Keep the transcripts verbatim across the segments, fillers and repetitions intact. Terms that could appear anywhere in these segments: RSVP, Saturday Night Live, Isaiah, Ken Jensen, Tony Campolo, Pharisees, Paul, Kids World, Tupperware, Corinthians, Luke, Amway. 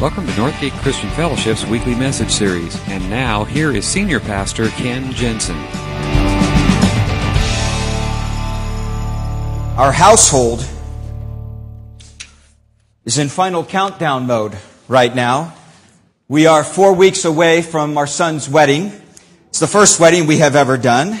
Welcome to Northgate Christian Fellowship's weekly message series. And now, here is Senior Pastor Ken Jensen. Our household is in final countdown mode right now. We are four weeks away from our son's wedding. It's the first wedding we have ever done.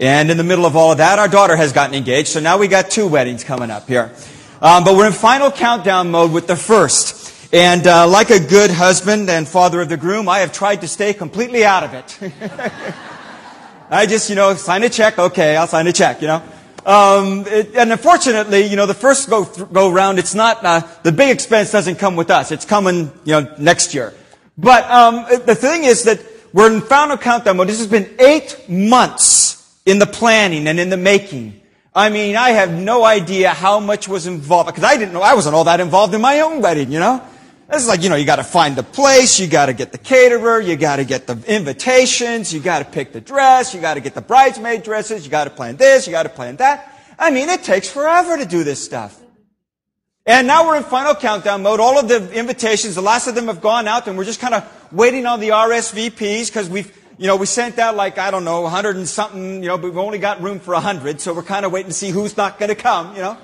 And in the middle of all of that, our daughter has gotten engaged. So now we got two weddings coming up here. Um, but we're in final countdown mode with the first. And uh, like a good husband and father of the groom, I have tried to stay completely out of it. I just, you know, sign a check. Okay, I'll sign a check, you know. Um, it, and unfortunately, you know, the first go th- go round, it's not, uh, the big expense doesn't come with us. It's coming, you know, next year. But um, the thing is that we're in final countdown mode. This has been eight months in the planning and in the making. I mean, I have no idea how much was involved, because I didn't know, I wasn't all that involved in my own wedding, you know. It's like, you know, you got to find the place, you got to get the caterer, you got to get the invitations, you got to pick the dress, you got to get the bridesmaid dresses, you got to plan this, you got to plan that. I mean, it takes forever to do this stuff. And now we're in final countdown mode. All of the invitations, the last of them have gone out, and we're just kind of waiting on the R S V Ps because we've, you know, we sent out like, I don't know, a hundred and something, you know, but we've only got room for a hundred, so we're kind of waiting to see who's not going to come, you know.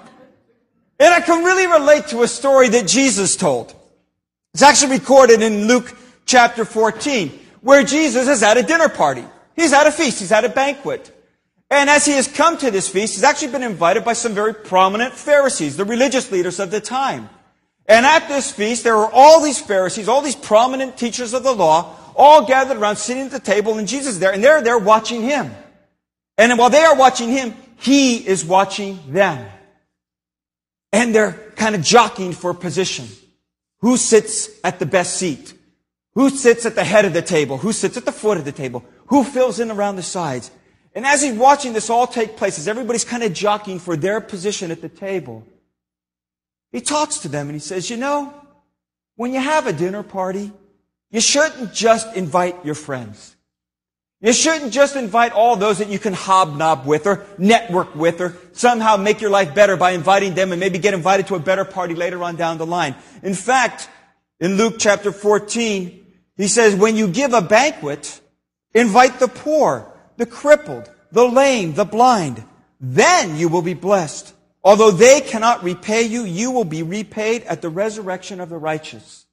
And I can really relate to a story that Jesus told. It's actually recorded in Luke chapter fourteen, where Jesus is at a dinner party. He's at a feast. He's at a banquet. And as he has come to this feast, he's actually been invited by some very prominent Pharisees, the religious leaders of the time. And at this feast, there were all these Pharisees, all these prominent teachers of the law, all gathered around, sitting at the table, and Jesus is there, and they're there watching him. And while they are watching him, he is watching them. And they're kind of jockeying for position. Who sits at the best seat? Who sits at the head of the table? Who sits at the foot of the table? Who fills in around the sides? And as he's watching this all take place, as everybody's kind of jockeying for their position at the table, he talks to them and he says, you know, when you have a dinner party, you shouldn't just invite your friends. You shouldn't just invite all those that you can hobnob with or network with or somehow make your life better by inviting them and maybe get invited to a better party later on down the line. In fact, in Luke chapter fourteen, he says, when you give a banquet, invite the poor, the crippled, the lame, the blind. Then you will be blessed. Although they cannot repay you, you will be repaid at the resurrection of the righteous.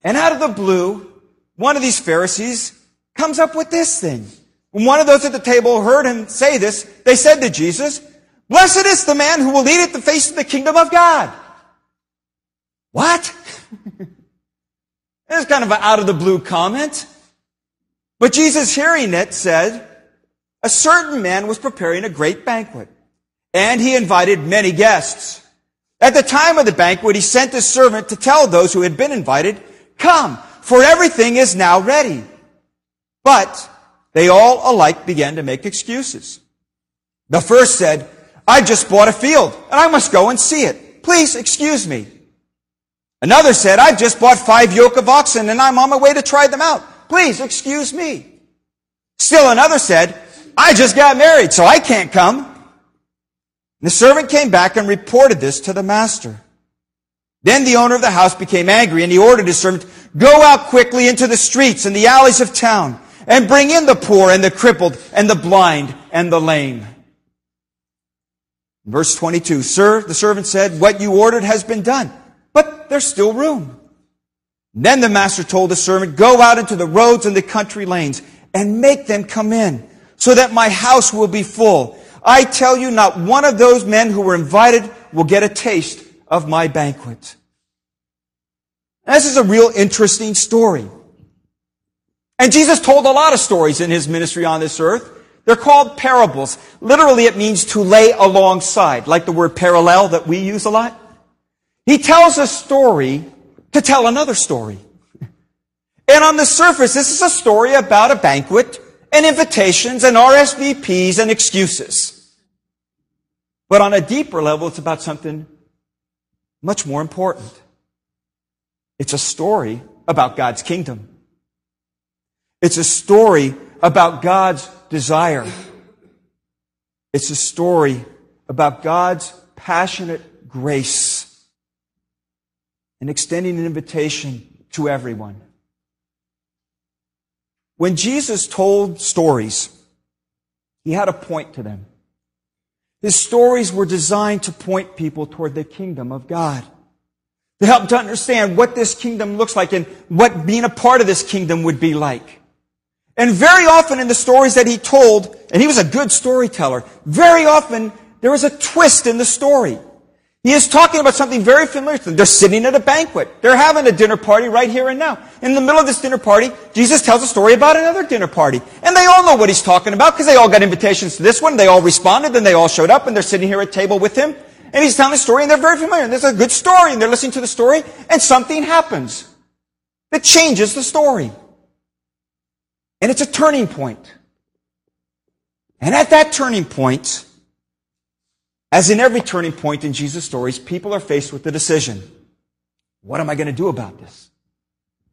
And out of the blue, one of these Pharisees comes up with this thing. When one of those at the table heard him say this, they said to Jesus, blessed is the man who will eat at the feast of the kingdom of God. What? It's kind of an out-of-the-blue comment. But Jesus, hearing it, said, a certain man was preparing a great banquet, and he invited many guests. At the time of the banquet, he sent his servant to tell those who had been invited, come, for everything is now ready. But they all alike began to make excuses. The first said, I just bought a field, and I must go and see it. Please excuse me. Another said, I've just bought five yoke of oxen, and I'm on my way to try them out. Please excuse me. Still another said, I just got married, so I can't come. And the servant came back and reported this to the master. Then the owner of the house became angry, and he ordered his servant, go out quickly into the streets and the alleys of town, and bring in the poor and the crippled and the blind and the lame. Verse twenty-two, Sir, the servant said, what you ordered has been done, but there's still room. Then the master told the servant, go out into the roads and the country lanes and make them come in, so that my house will be full. I tell you, not one of those men who were invited will get a taste of my banquet. Now, this is a real interesting story. And Jesus told a lot of stories in his ministry on this earth. They're called parables. Literally, it means to lay alongside, like the word parallel that we use a lot. He tells a story to tell another story. And on the surface, this is a story about a banquet and invitations and R S V Ps and excuses. But on a deeper level, it's about something much more important. It's a story about God's kingdom. It's a story about God's desire. It's a story about God's passionate grace. and extending an invitation to everyone. When Jesus told stories, he had a point to them. His stories were designed to point people toward the kingdom of God, to help to understand what this kingdom looks like and what being a part of this kingdom would be like. And very often in the stories that he told, and he was a good storyteller, very often there was a twist in the story. He is talking about something very familiar to them. They're sitting at a banquet. They're having a dinner party right here and now. In the middle of this dinner party, Jesus tells a story about another dinner party. And they all know what he's talking about because they all got invitations to this one. They all responded and they all showed up and they're sitting here at table with him. And he's telling a story and they're very familiar. And there's a good story and they're listening to the story and something happens that changes the story. And it's a turning point. And at that turning point, as in every turning point in Jesus' stories, people are faced with the decision. What am I going to do about this?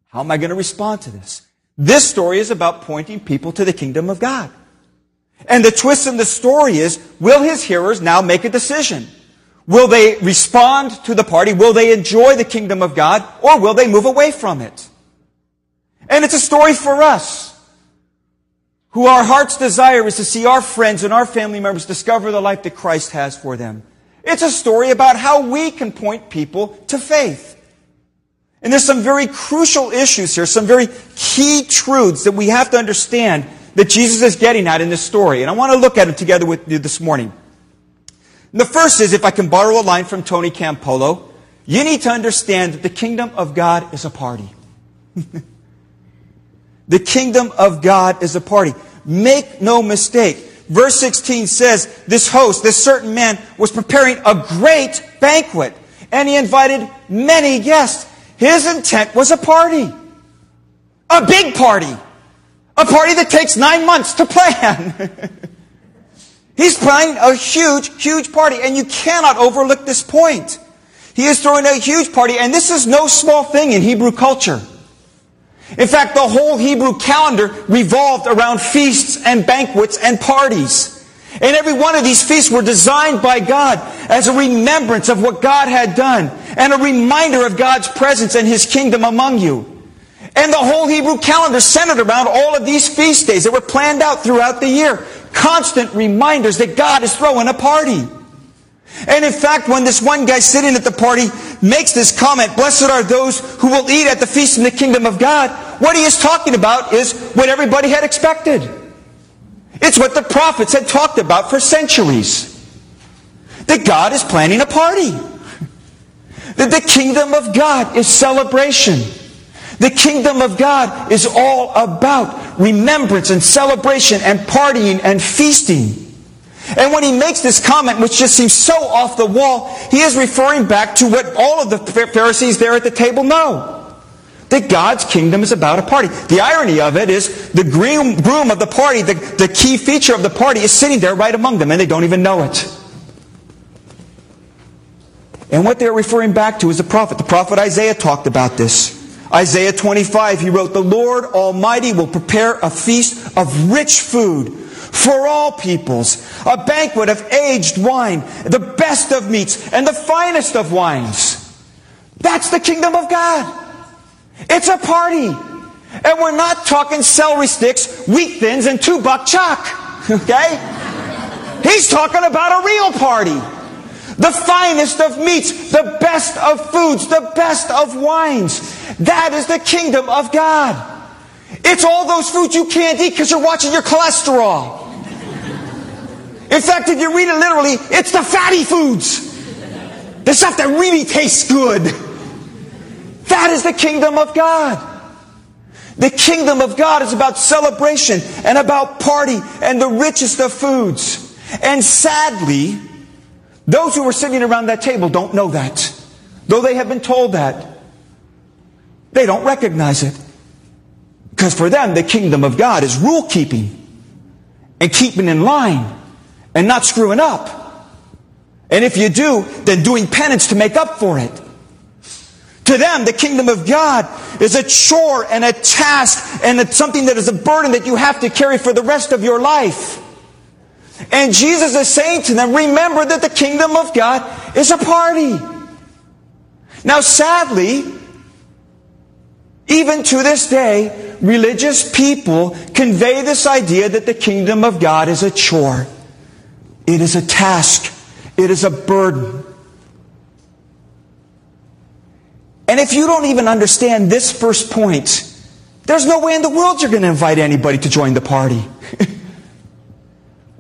How am I going to respond to this? This story is about pointing people to the kingdom of God. And the twist in the story is, will his hearers now make a decision? Will they respond to the party? Will they enjoy the kingdom of God? Or will they move away from it? And it's a story for us, who our heart's desire is to see our friends and our family members discover the life that Christ has for them. It's a story about how we can point people to faith. And there's some very crucial issues here, some very key truths that we have to understand that Jesus is getting at in this story. And I want to look at them together with you this morning. And the first is, if I can borrow a line from Tony Campolo, you need to understand that the kingdom of God is a party. The kingdom of God is a party. Make no mistake. Verse sixteen says, this host, this certain man, was preparing a great banquet, and he invited many guests. His intent was a party. A big party. A party that takes nine months to plan. He's planning a huge, huge party, and you cannot overlook this point. He is throwing a huge party, and this is no small thing in Hebrew culture. In fact, the whole Hebrew calendar revolved around feasts and banquets and parties. And every one of these feasts were designed by God as a remembrance of what God had done and a reminder of God's presence and His kingdom among you. And the whole Hebrew calendar centered around all of these feast days that were planned out throughout the year. Constant reminders that God is throwing a party. And in fact, when this one guy sitting at the party makes this comment, blessed are those who will eat at the feast in the kingdom of God, what he is talking about is what everybody had expected. It's what the prophets had talked about for centuries. That God is planning a party. That the kingdom of God is celebration. The kingdom of God is all about remembrance and celebration and partying and feasting. And when he makes this comment, which just seems so off the wall, he is referring back to what all of the Pharisees there at the table know. That God's kingdom is about a party. The irony of it is the groom of the party, the, the key feature of the party, is sitting there right among them, and they don't even know it. And what they're referring back to is the prophet. The prophet Isaiah talked about this. Isaiah twenty-five, he wrote, the Lord Almighty will prepare a feast of rich food for all peoples, a banquet of aged wine, the best of meats, and the finest of wines. That's the kingdom of God. It's a party. And we're not talking celery sticks, wheat thins, and two buck chuck. Okay? He's talking about a real party. The finest of meats, the best of foods, the best of wines. That is the kingdom of God. It's all those foods you can't eat because you're watching your cholesterol. In fact, if you read it literally, it's the fatty foods. The stuff that really tastes good. That is the kingdom of God. The kingdom of God is about celebration and about party and the richest of foods. And sadly, those who are sitting around that table don't know that. Though they have been told that, they don't recognize it. Because for them, the kingdom of God is rule keeping and keeping in line and not screwing up. And if you do, then doing penance to make up for it. To them, the kingdom of God is a chore and a task and it's something that is a burden that you have to carry for the rest of your life. And Jesus is saying to them, remember that the kingdom of God is a party. Now, sadly, even to this day, religious people convey this idea that the kingdom of God is a chore. It is a task. It is a burden. And if you don't even understand this first point, there's no way in the world you're going to invite anybody to join the party.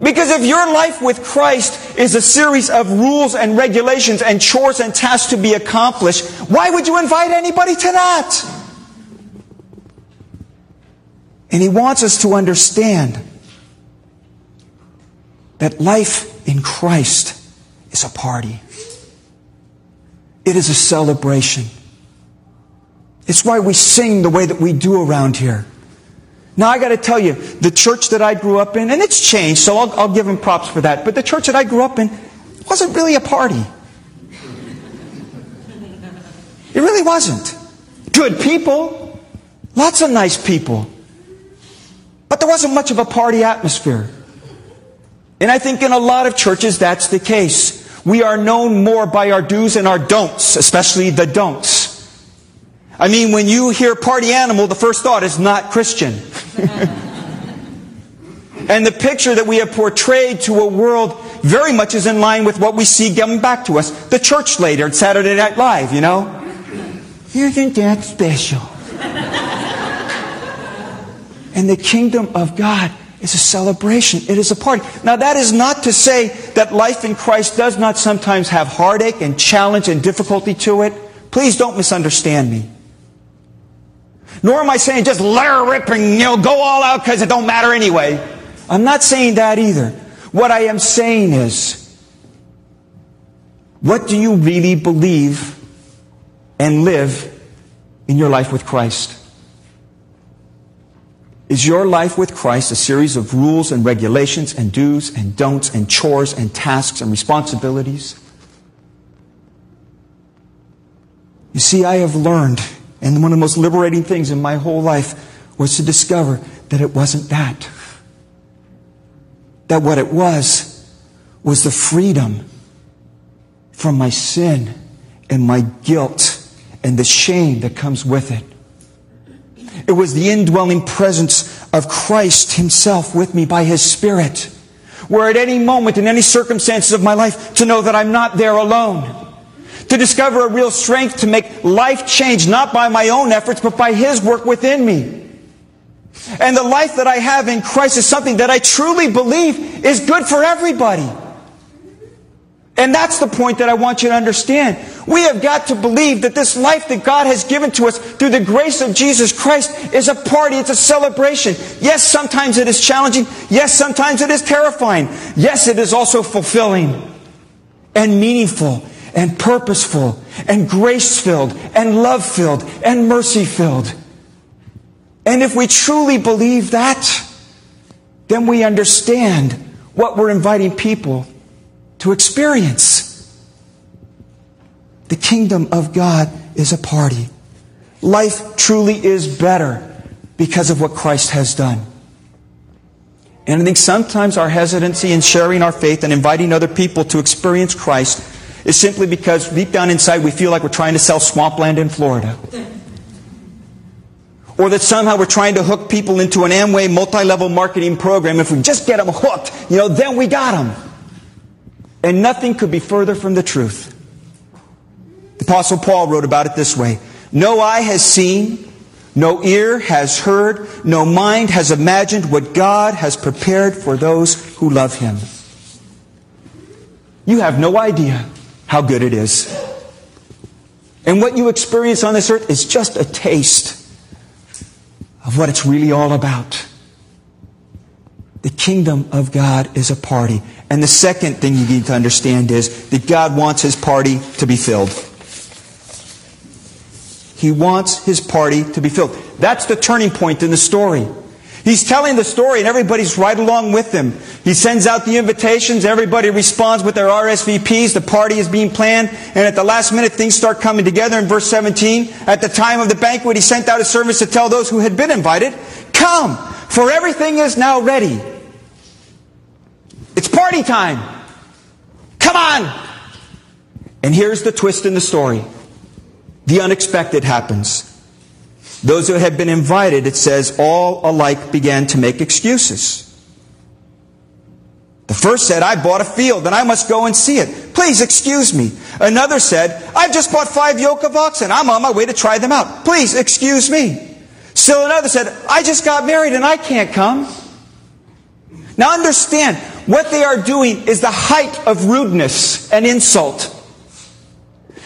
Because if your life with Christ is a series of rules and regulations and chores and tasks to be accomplished, why would you invite anybody to that? And he wants us to understand that life in Christ is a party. It is a celebration. It's why we sing the way that we do around here. Now, I got to tell you, the church that I grew up in, and it's changed, so I'll, I'll give him props for that, but the church that I grew up in wasn't really a party. It really wasn't. Good people, lots of nice people, but there wasn't much of a party atmosphere. And I think in a lot of churches that's the case. We are known more by our do's and our don'ts, especially the don'ts. I mean, when you hear party animal, the first thought is not Christian. And the picture that we have portrayed to a world very much is in line with what we see coming back to us. The church later at Saturday Night Live, you know. Isn't that special? And the kingdom of God is a celebration. It is a party. Now, that is not to say that life in Christ does not sometimes have heartache and challenge and difficulty to it. Please don't misunderstand me. Nor am I saying just let her rip and, you know, go all out because it don't matter anyway. I'm not saying that either. What I am saying is, what do you really believe and live in your life with Christ? Is your life with Christ a series of rules and regulations and do's and don'ts and chores and tasks and responsibilities? You see, I have learned, and one of the most liberating things in my whole life was to discover that it wasn't that. That what it was, was the freedom from my sin and my guilt and the shame that comes with it. It was the indwelling presence of Christ himself with me by his Spirit, where at any moment, in any circumstances of my life, to know that I'm not there alone. To discover a real strength to make life change, not by my own efforts, but by his work within me. And the life that I have in Christ is something that I truly believe is good for everybody. And that's the point that I want you to understand. We have got to believe that this life that God has given to us through the grace of Jesus Christ is a party, it's a celebration. Yes, sometimes it is challenging. Yes, sometimes it is terrifying. Yes, it is also fulfilling and meaningful and purposeful, and grace-filled, and love-filled, and mercy-filled. And if we truly believe that, then we understand what we're inviting people to experience. The kingdom of God is a party. Life truly is better because of what Christ has done. And I think sometimes our hesitancy in sharing our faith and inviting other people to experience Christ is simply because deep down inside we feel like we're trying to sell swampland in Florida. Or that somehow we're trying to hook people into an Amway multi-level marketing program. If we just get them hooked, you know, then we got them. And nothing could be further from the truth. The Apostle Paul wrote about it this way. No eye has seen, no ear has heard, no mind has imagined what God has prepared for those who love him. You have no idea how good it is. And what you experience on this earth is just a taste of what it's really all about. The kingdom of God is a party. And the second thing you need to understand is that God wants his party to be filled. He wants his party to be filled. That's the turning point in the story. He's telling the story and everybody's right along with him. He sends out the invitations. Everybody responds with their R S V Ps. The party is being planned. And at the last minute, things start coming together in verse seventeen. At the time of the banquet, he sent out a servant to tell those who had been invited, come, for everything is now ready. It's party time. Come on. And here's the twist in the story. the unexpected happens. Those who had been invited, it says, all alike began to make excuses. The first said, I bought a field and I must go and see it. Please excuse me. Another said, I've just bought five yoke of oxen. I'm on my way to try them out. Please excuse me. Still another said, I just got married and I can't come. Now understand, what they are doing is the height of rudeness and insult.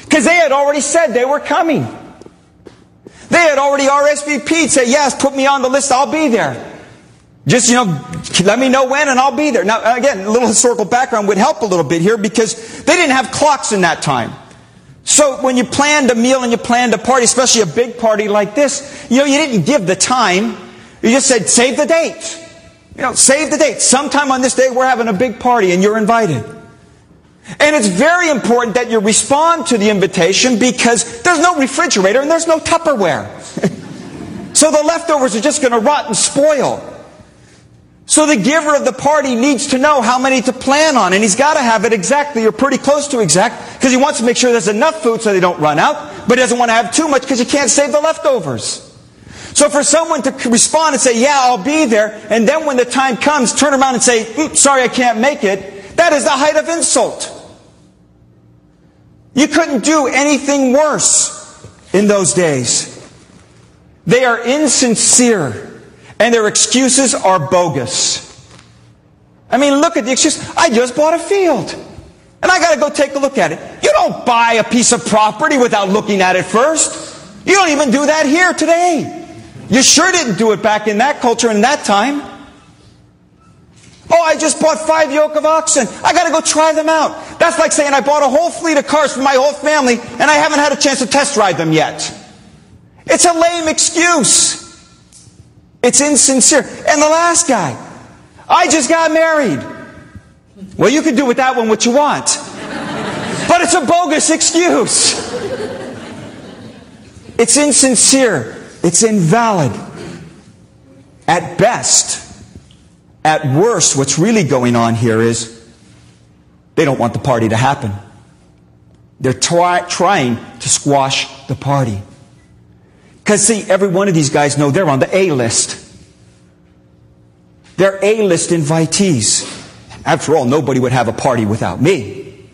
Because they had already said they were coming. They had already R S V P'd, say, yes, put me on the list, I'll be there. Just, you know, let me know when and I'll be there. Now, again, a little historical background would help a little bit here because they didn't have clocks in that time. So when you planned a meal and you planned a party, especially a big party like this, you know, you didn't give the time. You just said, save the date. You know, save the date. Sometime on this day we're having a big party and you're invited. And it's very important that you respond to the invitation because there's no refrigerator and there's no Tupperware. So the leftovers are just going to rot and spoil. So the giver of the party needs to know how many to plan on. And he's got to have it exactly or pretty close to exact because he wants to make sure there's enough food so they don't run out. But he doesn't want to have too much because he can't save the leftovers. So for someone to respond and say, yeah, I'll be there. And then when the time comes, turn around and say, mm, sorry, I can't make it. That is the height of insult. You couldn't do anything worse in those days. They are insincere. And their excuses are bogus. I mean, look at the excuse. I just bought a field. And I got to go take a look at it. You don't buy a piece of property without looking at it first. You don't even do that here today. You sure didn't do it back in that culture and that time. Oh, I just bought five yoke of oxen. I got to go try them out. That's like saying I bought a whole fleet of cars for my whole family and I haven't had a chance to test ride them yet. It's a lame excuse. It's insincere. And the last guy, I just got married. Well, you can do with that one what you want. But it's a bogus excuse. It's insincere. It's invalid. At best, at worst, what's really going on here is they don't want the party to happen. They're try- trying to squash the party. Because, see, every one of these guys know they're on the A-list. They're A-list invitees. After all, nobody would have a party without me.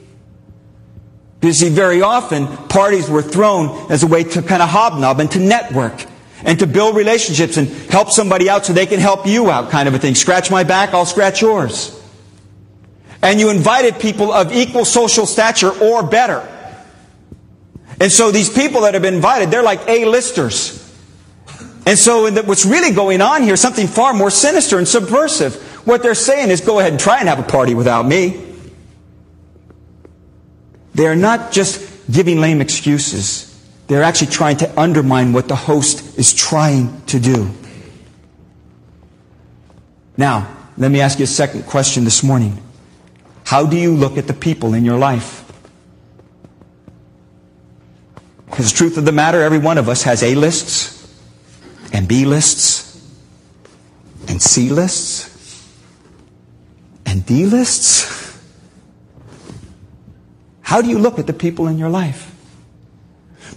You see, very often, parties were thrown as a way to kind of hobnob and to network. And to build relationships and help somebody out so they can help you out, kind of a thing. Scratch my back, I'll scratch yours. And you invited people of equal social stature or better. And so these people that have been invited, they're like A-listers. And so in the, what's really going on here is something far more sinister and subversive. What they're saying is, go ahead and try and have a party without me. They're not just giving lame excuses. They're actually trying to undermine what the host is trying to do. Now, let me ask you a second question this morning. How do you look at the people in your life? Because the truth of the matter, every one of us has A-lists, and B-lists, and C-lists, and D-lists. How do you look at the people in your life?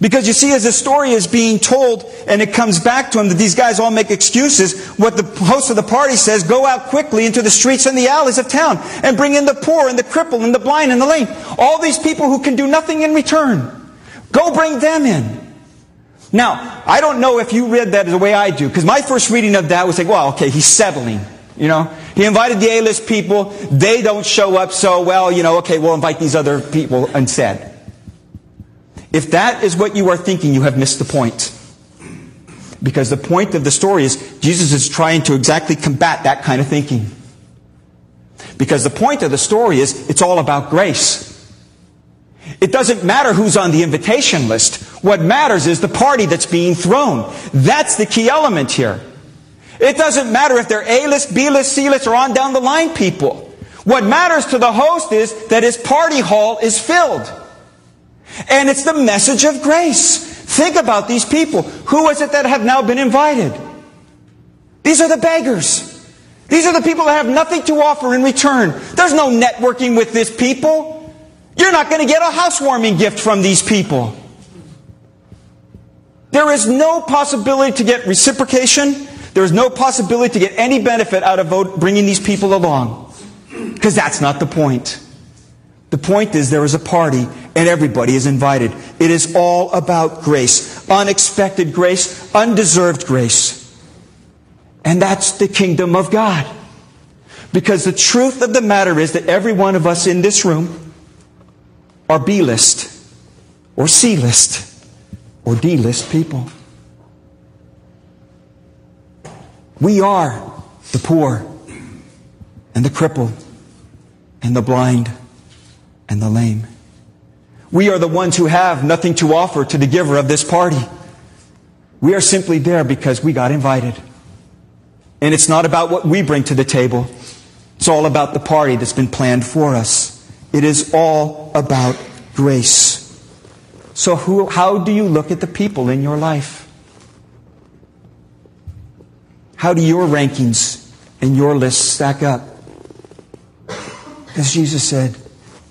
Because you see, as the story is being told, and it comes back to him that these guys all make excuses, what the host of the party says, go out quickly into the streets and the alleys of town, and bring in the poor, and the crippled, and the blind, and the lame. All these people who can do nothing in return. Go bring them in. Now, I don't know if you read that the way I do, because my first reading of that was like, well, okay, he's settling. You know, he invited the A-list people. They don't show up, so, well, you know, okay, we'll invite these other people instead. If that is what you are thinking, you have missed the point. Because the point of the story is Jesus is trying to exactly combat that kind of thinking. Because the point of the story is it's all about grace. It doesn't matter who's on the invitation list. What matters is the party that's being thrown. That's the key element here. It doesn't matter if they're A-list, B-list, C-list, or on down the line people. What matters to the host is that his party hall is filled. And it's the message of grace. Think about these people. Who is it that have now been invited? These are the beggars. These are the people that have nothing to offer in return. There's no networking with this people. You're not going to get a housewarming gift from these people. There is no possibility to get reciprocation. There is no possibility to get any benefit out of bringing these people along. Because that's not the point. The point is there is a party and everybody is invited. It is all about grace. Unexpected grace, undeserved grace. And that's the kingdom of God. Because the truth of the matter is that every one of us in this room are B-list or C-list or D-list people. We are the poor and the crippled and the blind and the lame. We are the ones who have nothing to offer to the giver of this party. We are simply there because we got invited. And it's not about what we bring to the table. It's all about the party that's been planned for us. It is all about grace. So who, how do you look at the people in your life? How do your rankings and your lists stack up? As Jesus said,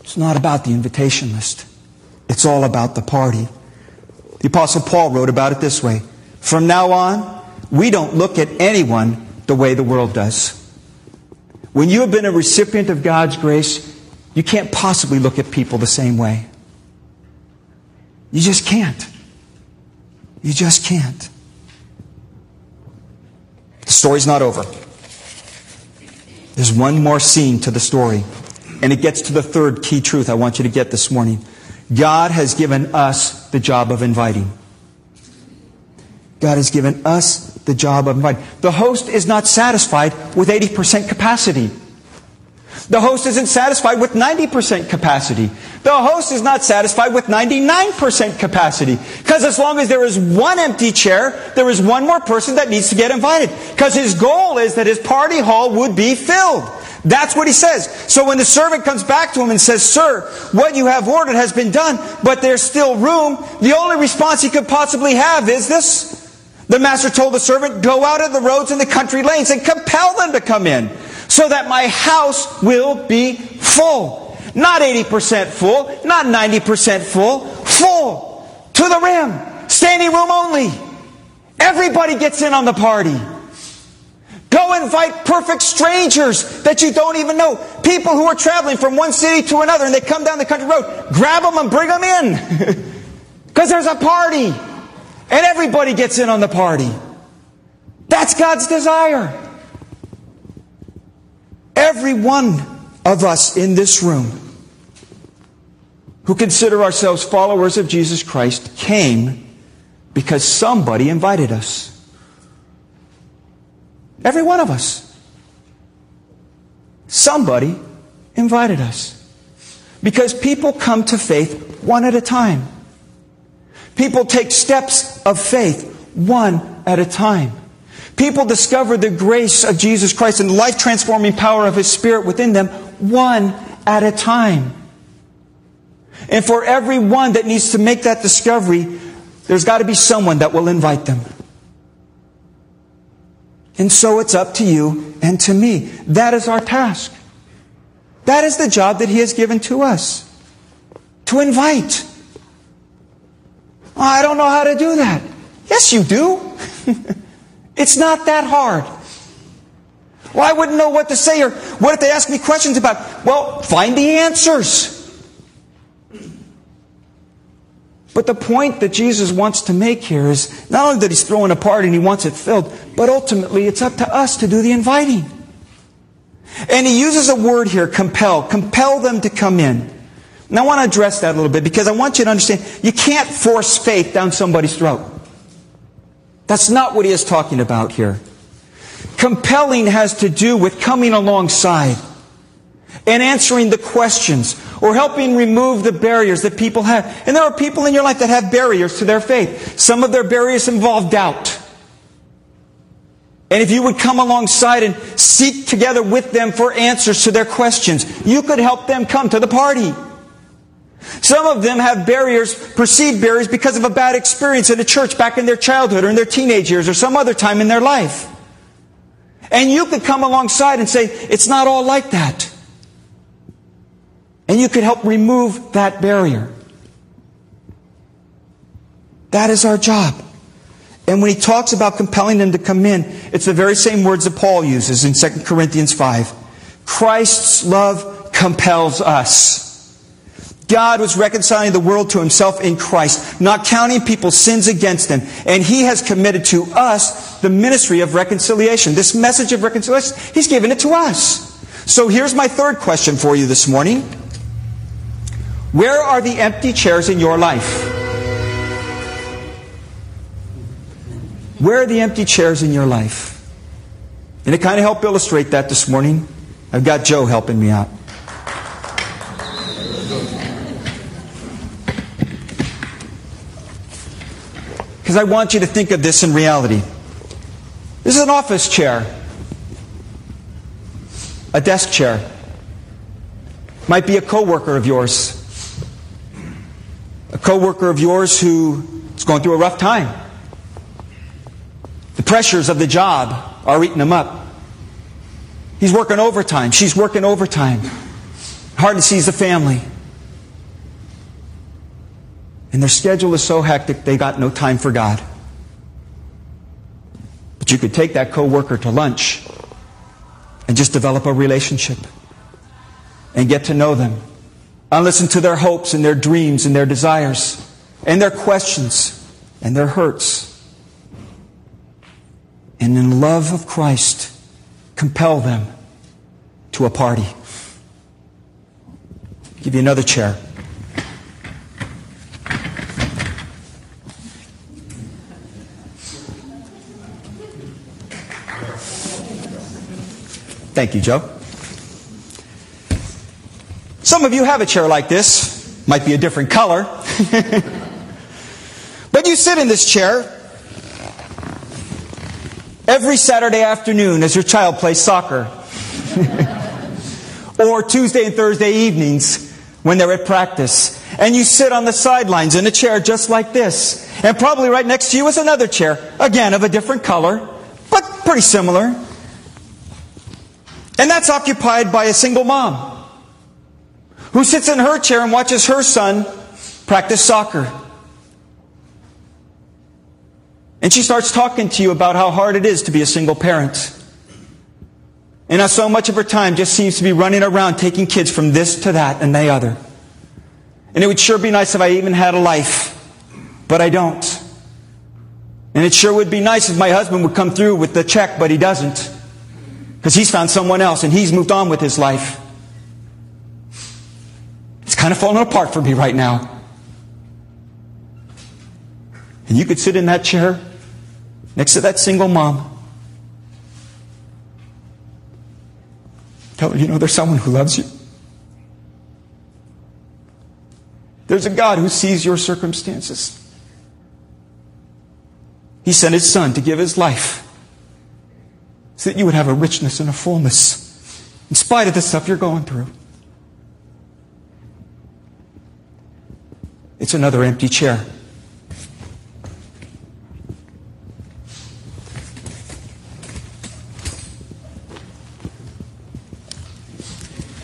it's not about the invitation list. It's all about the party. The Apostle Paul wrote about it this way. From now on, we don't look at anyone the way the world does. When you have been a recipient of God's grace, you can't possibly look at people the same way. You just can't. You just can't. The story's not over. There's one more scene to the story. And it gets to the third key truth I want you to get this morning. God has given us the job of inviting. God has given us the job of inviting. The host is not satisfied with eighty percent capacity. The host isn't satisfied with ninety percent capacity. The host is not satisfied with ninety-nine percent capacity. Because as long as there is one empty chair, there is one more person that needs to get invited. Because his goal is that his party hall would be filled. That's what he says. So when the servant comes back to him and says, "Sir, what you have ordered has been done, but there's still room," the only response he could possibly have is this. The master told the servant, "Go out of the roads and the country lanes and compel them to come in, so that my house will be full." Not eighty percent full, not ninety percent full, full to the rim, standing room only. Everybody gets in on the party. Go invite perfect strangers that you don't even know. People who are traveling from one city to another and they come down the country road. Grab them and bring them in. Because there's a party. And everybody gets in on the party. That's God's desire. Every one of us in this room who consider ourselves followers of Jesus Christ came because somebody invited us. Every one of us. Somebody invited us. Because people come to faith one at a time. People take steps of faith one at a time. People discover the grace of Jesus Christ and the life-transforming power of His Spirit within them one at a time. And for every one that needs to make that discovery, there's got to be someone that will invite them. And so it's up to you and to me. That is our task. That is the job that He has given to us. To invite. I don't know how to do that. Yes, you do. It's not that hard. Well, I wouldn't know what to say, or what if they ask me questions about? Well, find the answers. But the point that Jesus wants to make here is not only that He's throwing a party and He wants it filled, but ultimately it's up to us to do the inviting. And He uses a word here, compel. Compel them to come in. And I want to address that a little bit because I want you to understand you can't force faith down somebody's throat. That's not what He is talking about here. Compelling has to do with coming alongside and answering the questions or helping remove the barriers that people have. And there are people in your life that have barriers to their faith. Some of their barriers involve doubt. And if you would come alongside and seek together with them for answers to their questions, you could help them come to the party. Some of them have barriers, perceived barriers, because of a bad experience in a church back in their childhood or in their teenage years or some other time in their life. And you could come alongside and say, it's not all like that. And you could help remove that barrier. That is our job. And when he talks about compelling them to come in, it's the very same words that Paul uses in Second Corinthians five. Christ's love compels us. God was reconciling the world to himself in Christ, not counting people's sins against them. And he has committed to us the ministry of reconciliation. This message of reconciliation, he's given it to us. So here's my third question for you this morning. Where are the empty chairs in your life? Where are the empty chairs in your life? And to kind of help illustrate that this morning, I've got Joe helping me out. Because I want you to think of this in reality. This is an office chair. A desk chair. Might be a coworker of yours. A coworker of yours who is going through a rough time. The pressures of the job are eating him up. He's working overtime. She's working overtime. Hard to see the family. And their schedule is so hectic, they got no time for God. But you could take that coworker to lunch and just develop a relationship and get to know them and listen to their hopes and their dreams and their desires and their questions and their hurts. And in the love of Christ, compel them to a party. I'll give you another chair. Thank you, Joe. Some of you have a chair like this. Might be a different color. But you sit in this chair every Saturday afternoon as your child plays soccer. Or Tuesday and Thursday evenings when they're at practice. And you sit on the sidelines in a chair just like this. And probably right next to you is another chair, again of a different color, but pretty similar. And that's occupied by a single mom who sits in her chair and watches her son practice soccer. And she starts talking to you about how hard it is to be a single parent. And how so much of her time just seems to be running around taking kids from this to that and the other. And it would sure be nice if I even had a life. But I don't. And it sure would be nice if my husband would come through with the check, but he doesn't. Because he's found someone else and he's moved on with his life. It's kind of falling apart for me right now. And you could sit in that chair next to that single mom. Tell her, you know, there's someone who loves you. There's a God who sees your circumstances. He sent his son to give his life so that you would have a richness and a fullness in spite of the stuff you're going through. It's another empty chair.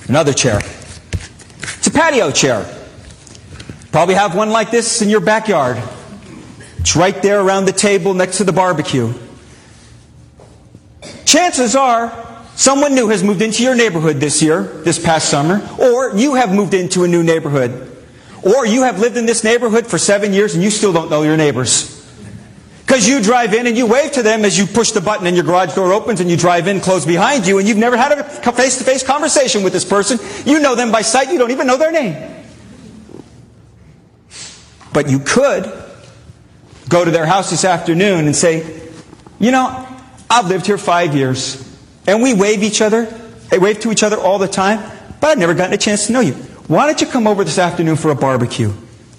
Another chair. It's a patio chair. Probably have one like this in your backyard. It's right there around the table next to the barbecue. Chances are someone new has moved into your neighborhood this year, this past summer, or you have moved into a new neighborhood. Or you have lived in this neighborhood for seven years and you still don't know your neighbors. Because you drive in and you wave to them as you push the button and your garage door opens and you drive in, close behind you, and you've never had a face-to-face conversation with this person. You know them by sight. You don't even know their name. But you could go to their house this afternoon and say, you know, I've lived here five years. And we wave each other. They wave to each other all the time. But I've never gotten a chance to know you. Why don't you come over this afternoon for a barbecue?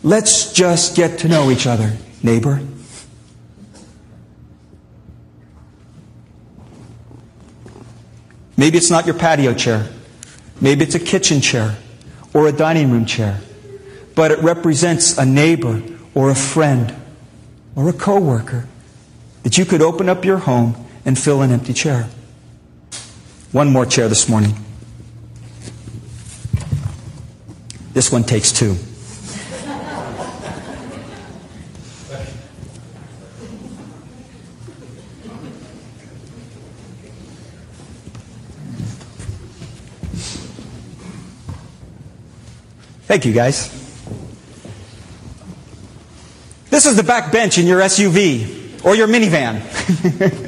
Let's just get to know each other, neighbor. Maybe it's not your patio chair. Maybe it's a kitchen chair or a dining room chair. But it represents a neighbor or a friend or a coworker that you could open up your home and fill an empty chair. One more chair this morning. This one takes two. Thank you, guys. This is the back bench in your S U V or your minivan.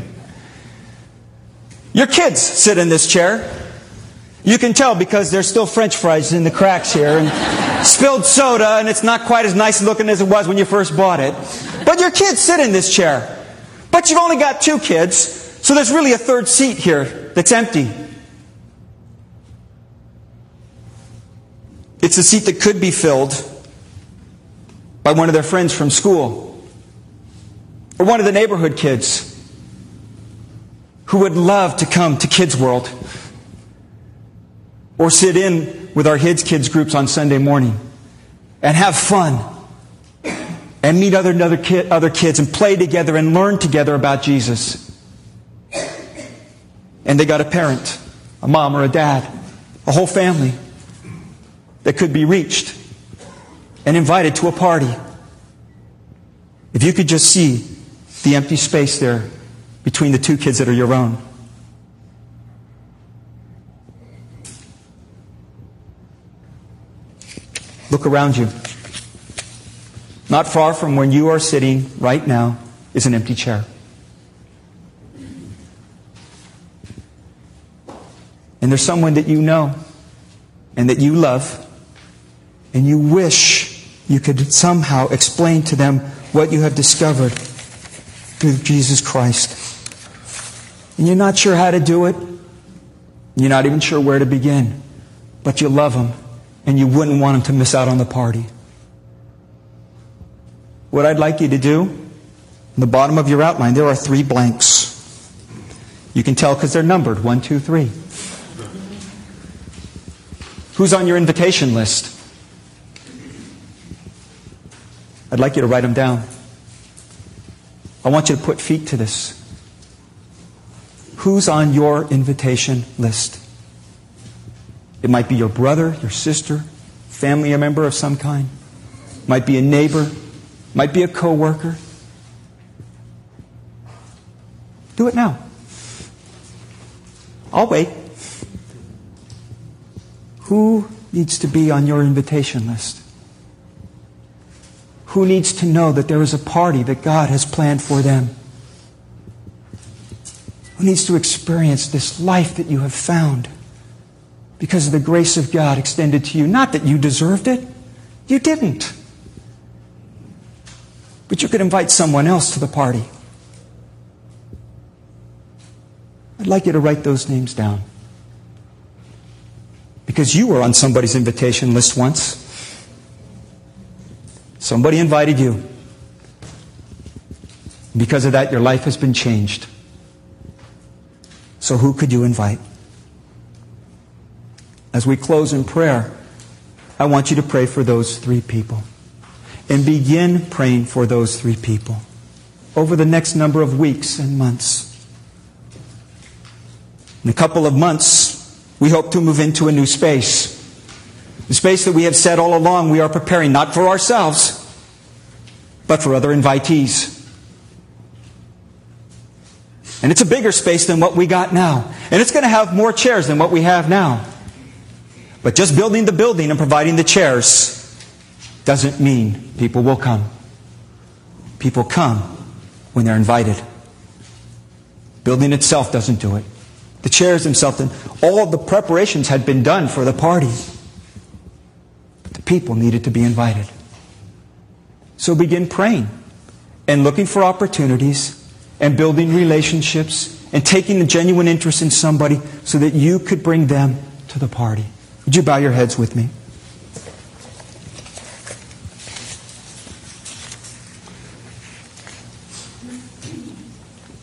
Your kids sit in this chair. You can tell because there's still French fries in the cracks here and spilled soda, and it's not quite as nice looking as it was when you first bought it. But your kids sit in this chair. But you've only got two kids, so there's really a third seat here that's empty. It's a seat that could be filled by one of their friends from school or one of the neighborhood kids who would love to come to Kids World. Or sit in with our kids' kids groups on Sunday morning and have fun and meet other, other, ki- other kids and play together and learn together about Jesus. And they got a parent, a mom or a dad, a whole family that could be reached and invited to a party. If you could just see the empty space there between the two kids that are your own. Look around you. Not far from where you are sitting right now is an empty chair. And there's someone that you know and that you love, and you wish you could somehow explain to them what you have discovered through Jesus Christ. And you're not sure how to do it. You're not even sure where to begin. But you love them. And you wouldn't want them to miss out on the party. What I'd like you to do, in the bottom of your outline, there are three blanks. You can tell because they're numbered. One, two, three. Who's on your invitation list? I'd like you to write them down. I want you to put feet to this. Who's on your invitation list? It might be your brother, your sister, family member of some kind. Might be a neighbor. Might be a coworker. Do it now. I'll wait. Who needs to be on your invitation list? Who needs to know that there is a party that God has planned for them? Who needs to experience this life that you have found? Because of the grace of God extended to you. Not that you deserved it. You didn't. But you could invite someone else to the party. I'd like you to write those names down. Because you were on somebody's invitation list once. Somebody invited you. Because of that, your life has been changed. So who could you invite? As we close in prayer, I want you to pray for those three people. And begin praying for those three people over the next number of weeks and months. In a couple of months, we hope to move into a new space. The space that we have said all along we are preparing, not for ourselves, but for other invitees. And it's a bigger space than what we got now. And it's going to have more chairs than what we have now. But just building the building and providing the chairs doesn't mean people will come. People come when they're invited. Building itself doesn't do it. The chairs themselves, all of the preparations had been done for the party. But the people needed to be invited. So begin praying and looking for opportunities and building relationships and taking a genuine interest in somebody so that you could bring them to the party. Would you bow your heads with me?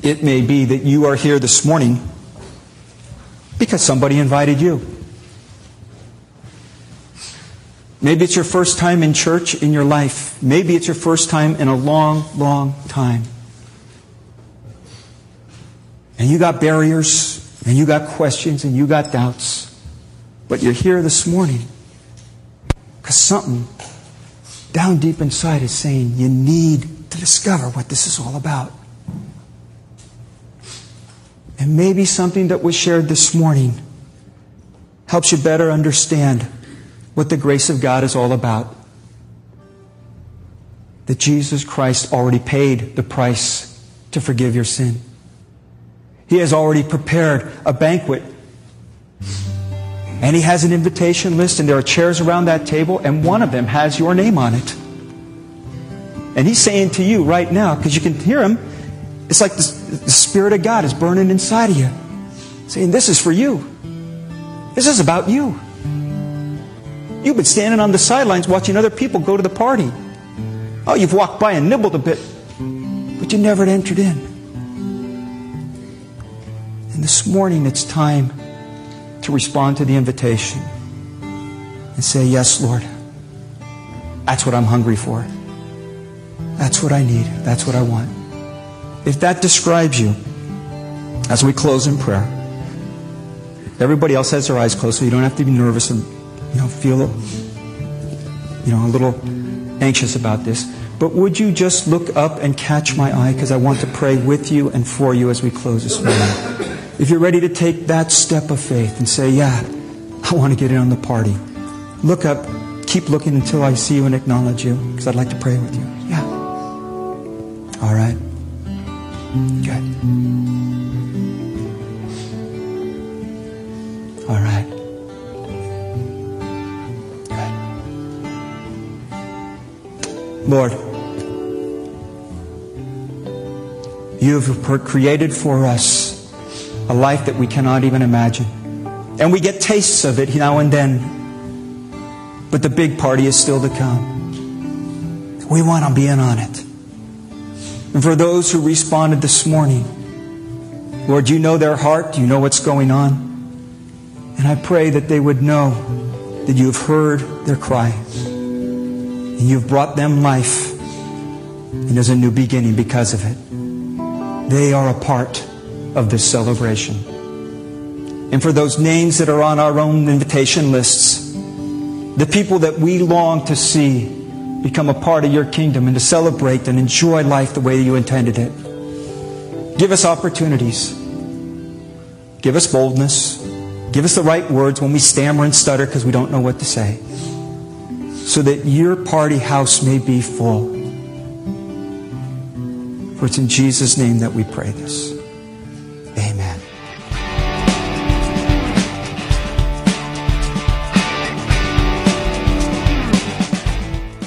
It may be that you are here this morning because somebody invited you. Maybe it's your first time in church in your life. Maybe it's your first time in a long, long time. And you got barriers, and you got questions, and you got doubts. But you're here this morning because something down deep inside is saying you need to discover what this is all about. And maybe something that was shared this morning helps you better understand what the grace of God is all about. That Jesus Christ already paid the price to forgive your sin. He has already prepared a banquet. And He has an invitation list, and there are chairs around that table, and one of them has your name on it. And He's saying to you right now, because you can hear Him, it's like the, the Spirit of God is burning inside of you. Saying, this is for you. This is about you. You've been standing on the sidelines watching other people go to the party. Oh, you've walked by and nibbled a bit, but you never entered in. And this morning it's time to respond to the invitation and say, yes, Lord, that's what I'm hungry for. That's what I need. That's what I want. If that describes you, as we close in prayer, everybody else has their eyes closed, so you don't have to be nervous and you know feel you know a little anxious about this. But would you just look up and catch my eye, because I want to pray with you and for you as we close this morning. If you're ready to take that step of faith and say, yeah, I want to get in on the party, look up, keep looking until I see you and acknowledge you, because I'd like to pray with you. Yeah. All right. Good. All right. Good. Lord, You've created for us a life that we cannot even imagine. And we get tastes of it now and then. But the big party is still to come. We want to be in on it. And for those who responded this morning, Lord, You know their heart. You know what's going on. And I pray that they would know that You've heard their cry. And You've brought them life. And there's a new beginning because of it. They are a part of this celebration. And for those names that are on our own invitation lists, the people that we long to see become a part of Your kingdom and to celebrate and enjoy life the way You intended it. Give us opportunities. Give us boldness. Give us the right words when we stammer and stutter because we don't know what to say. So that Your party house may be full. For it's in Jesus' name that we pray this. Amen.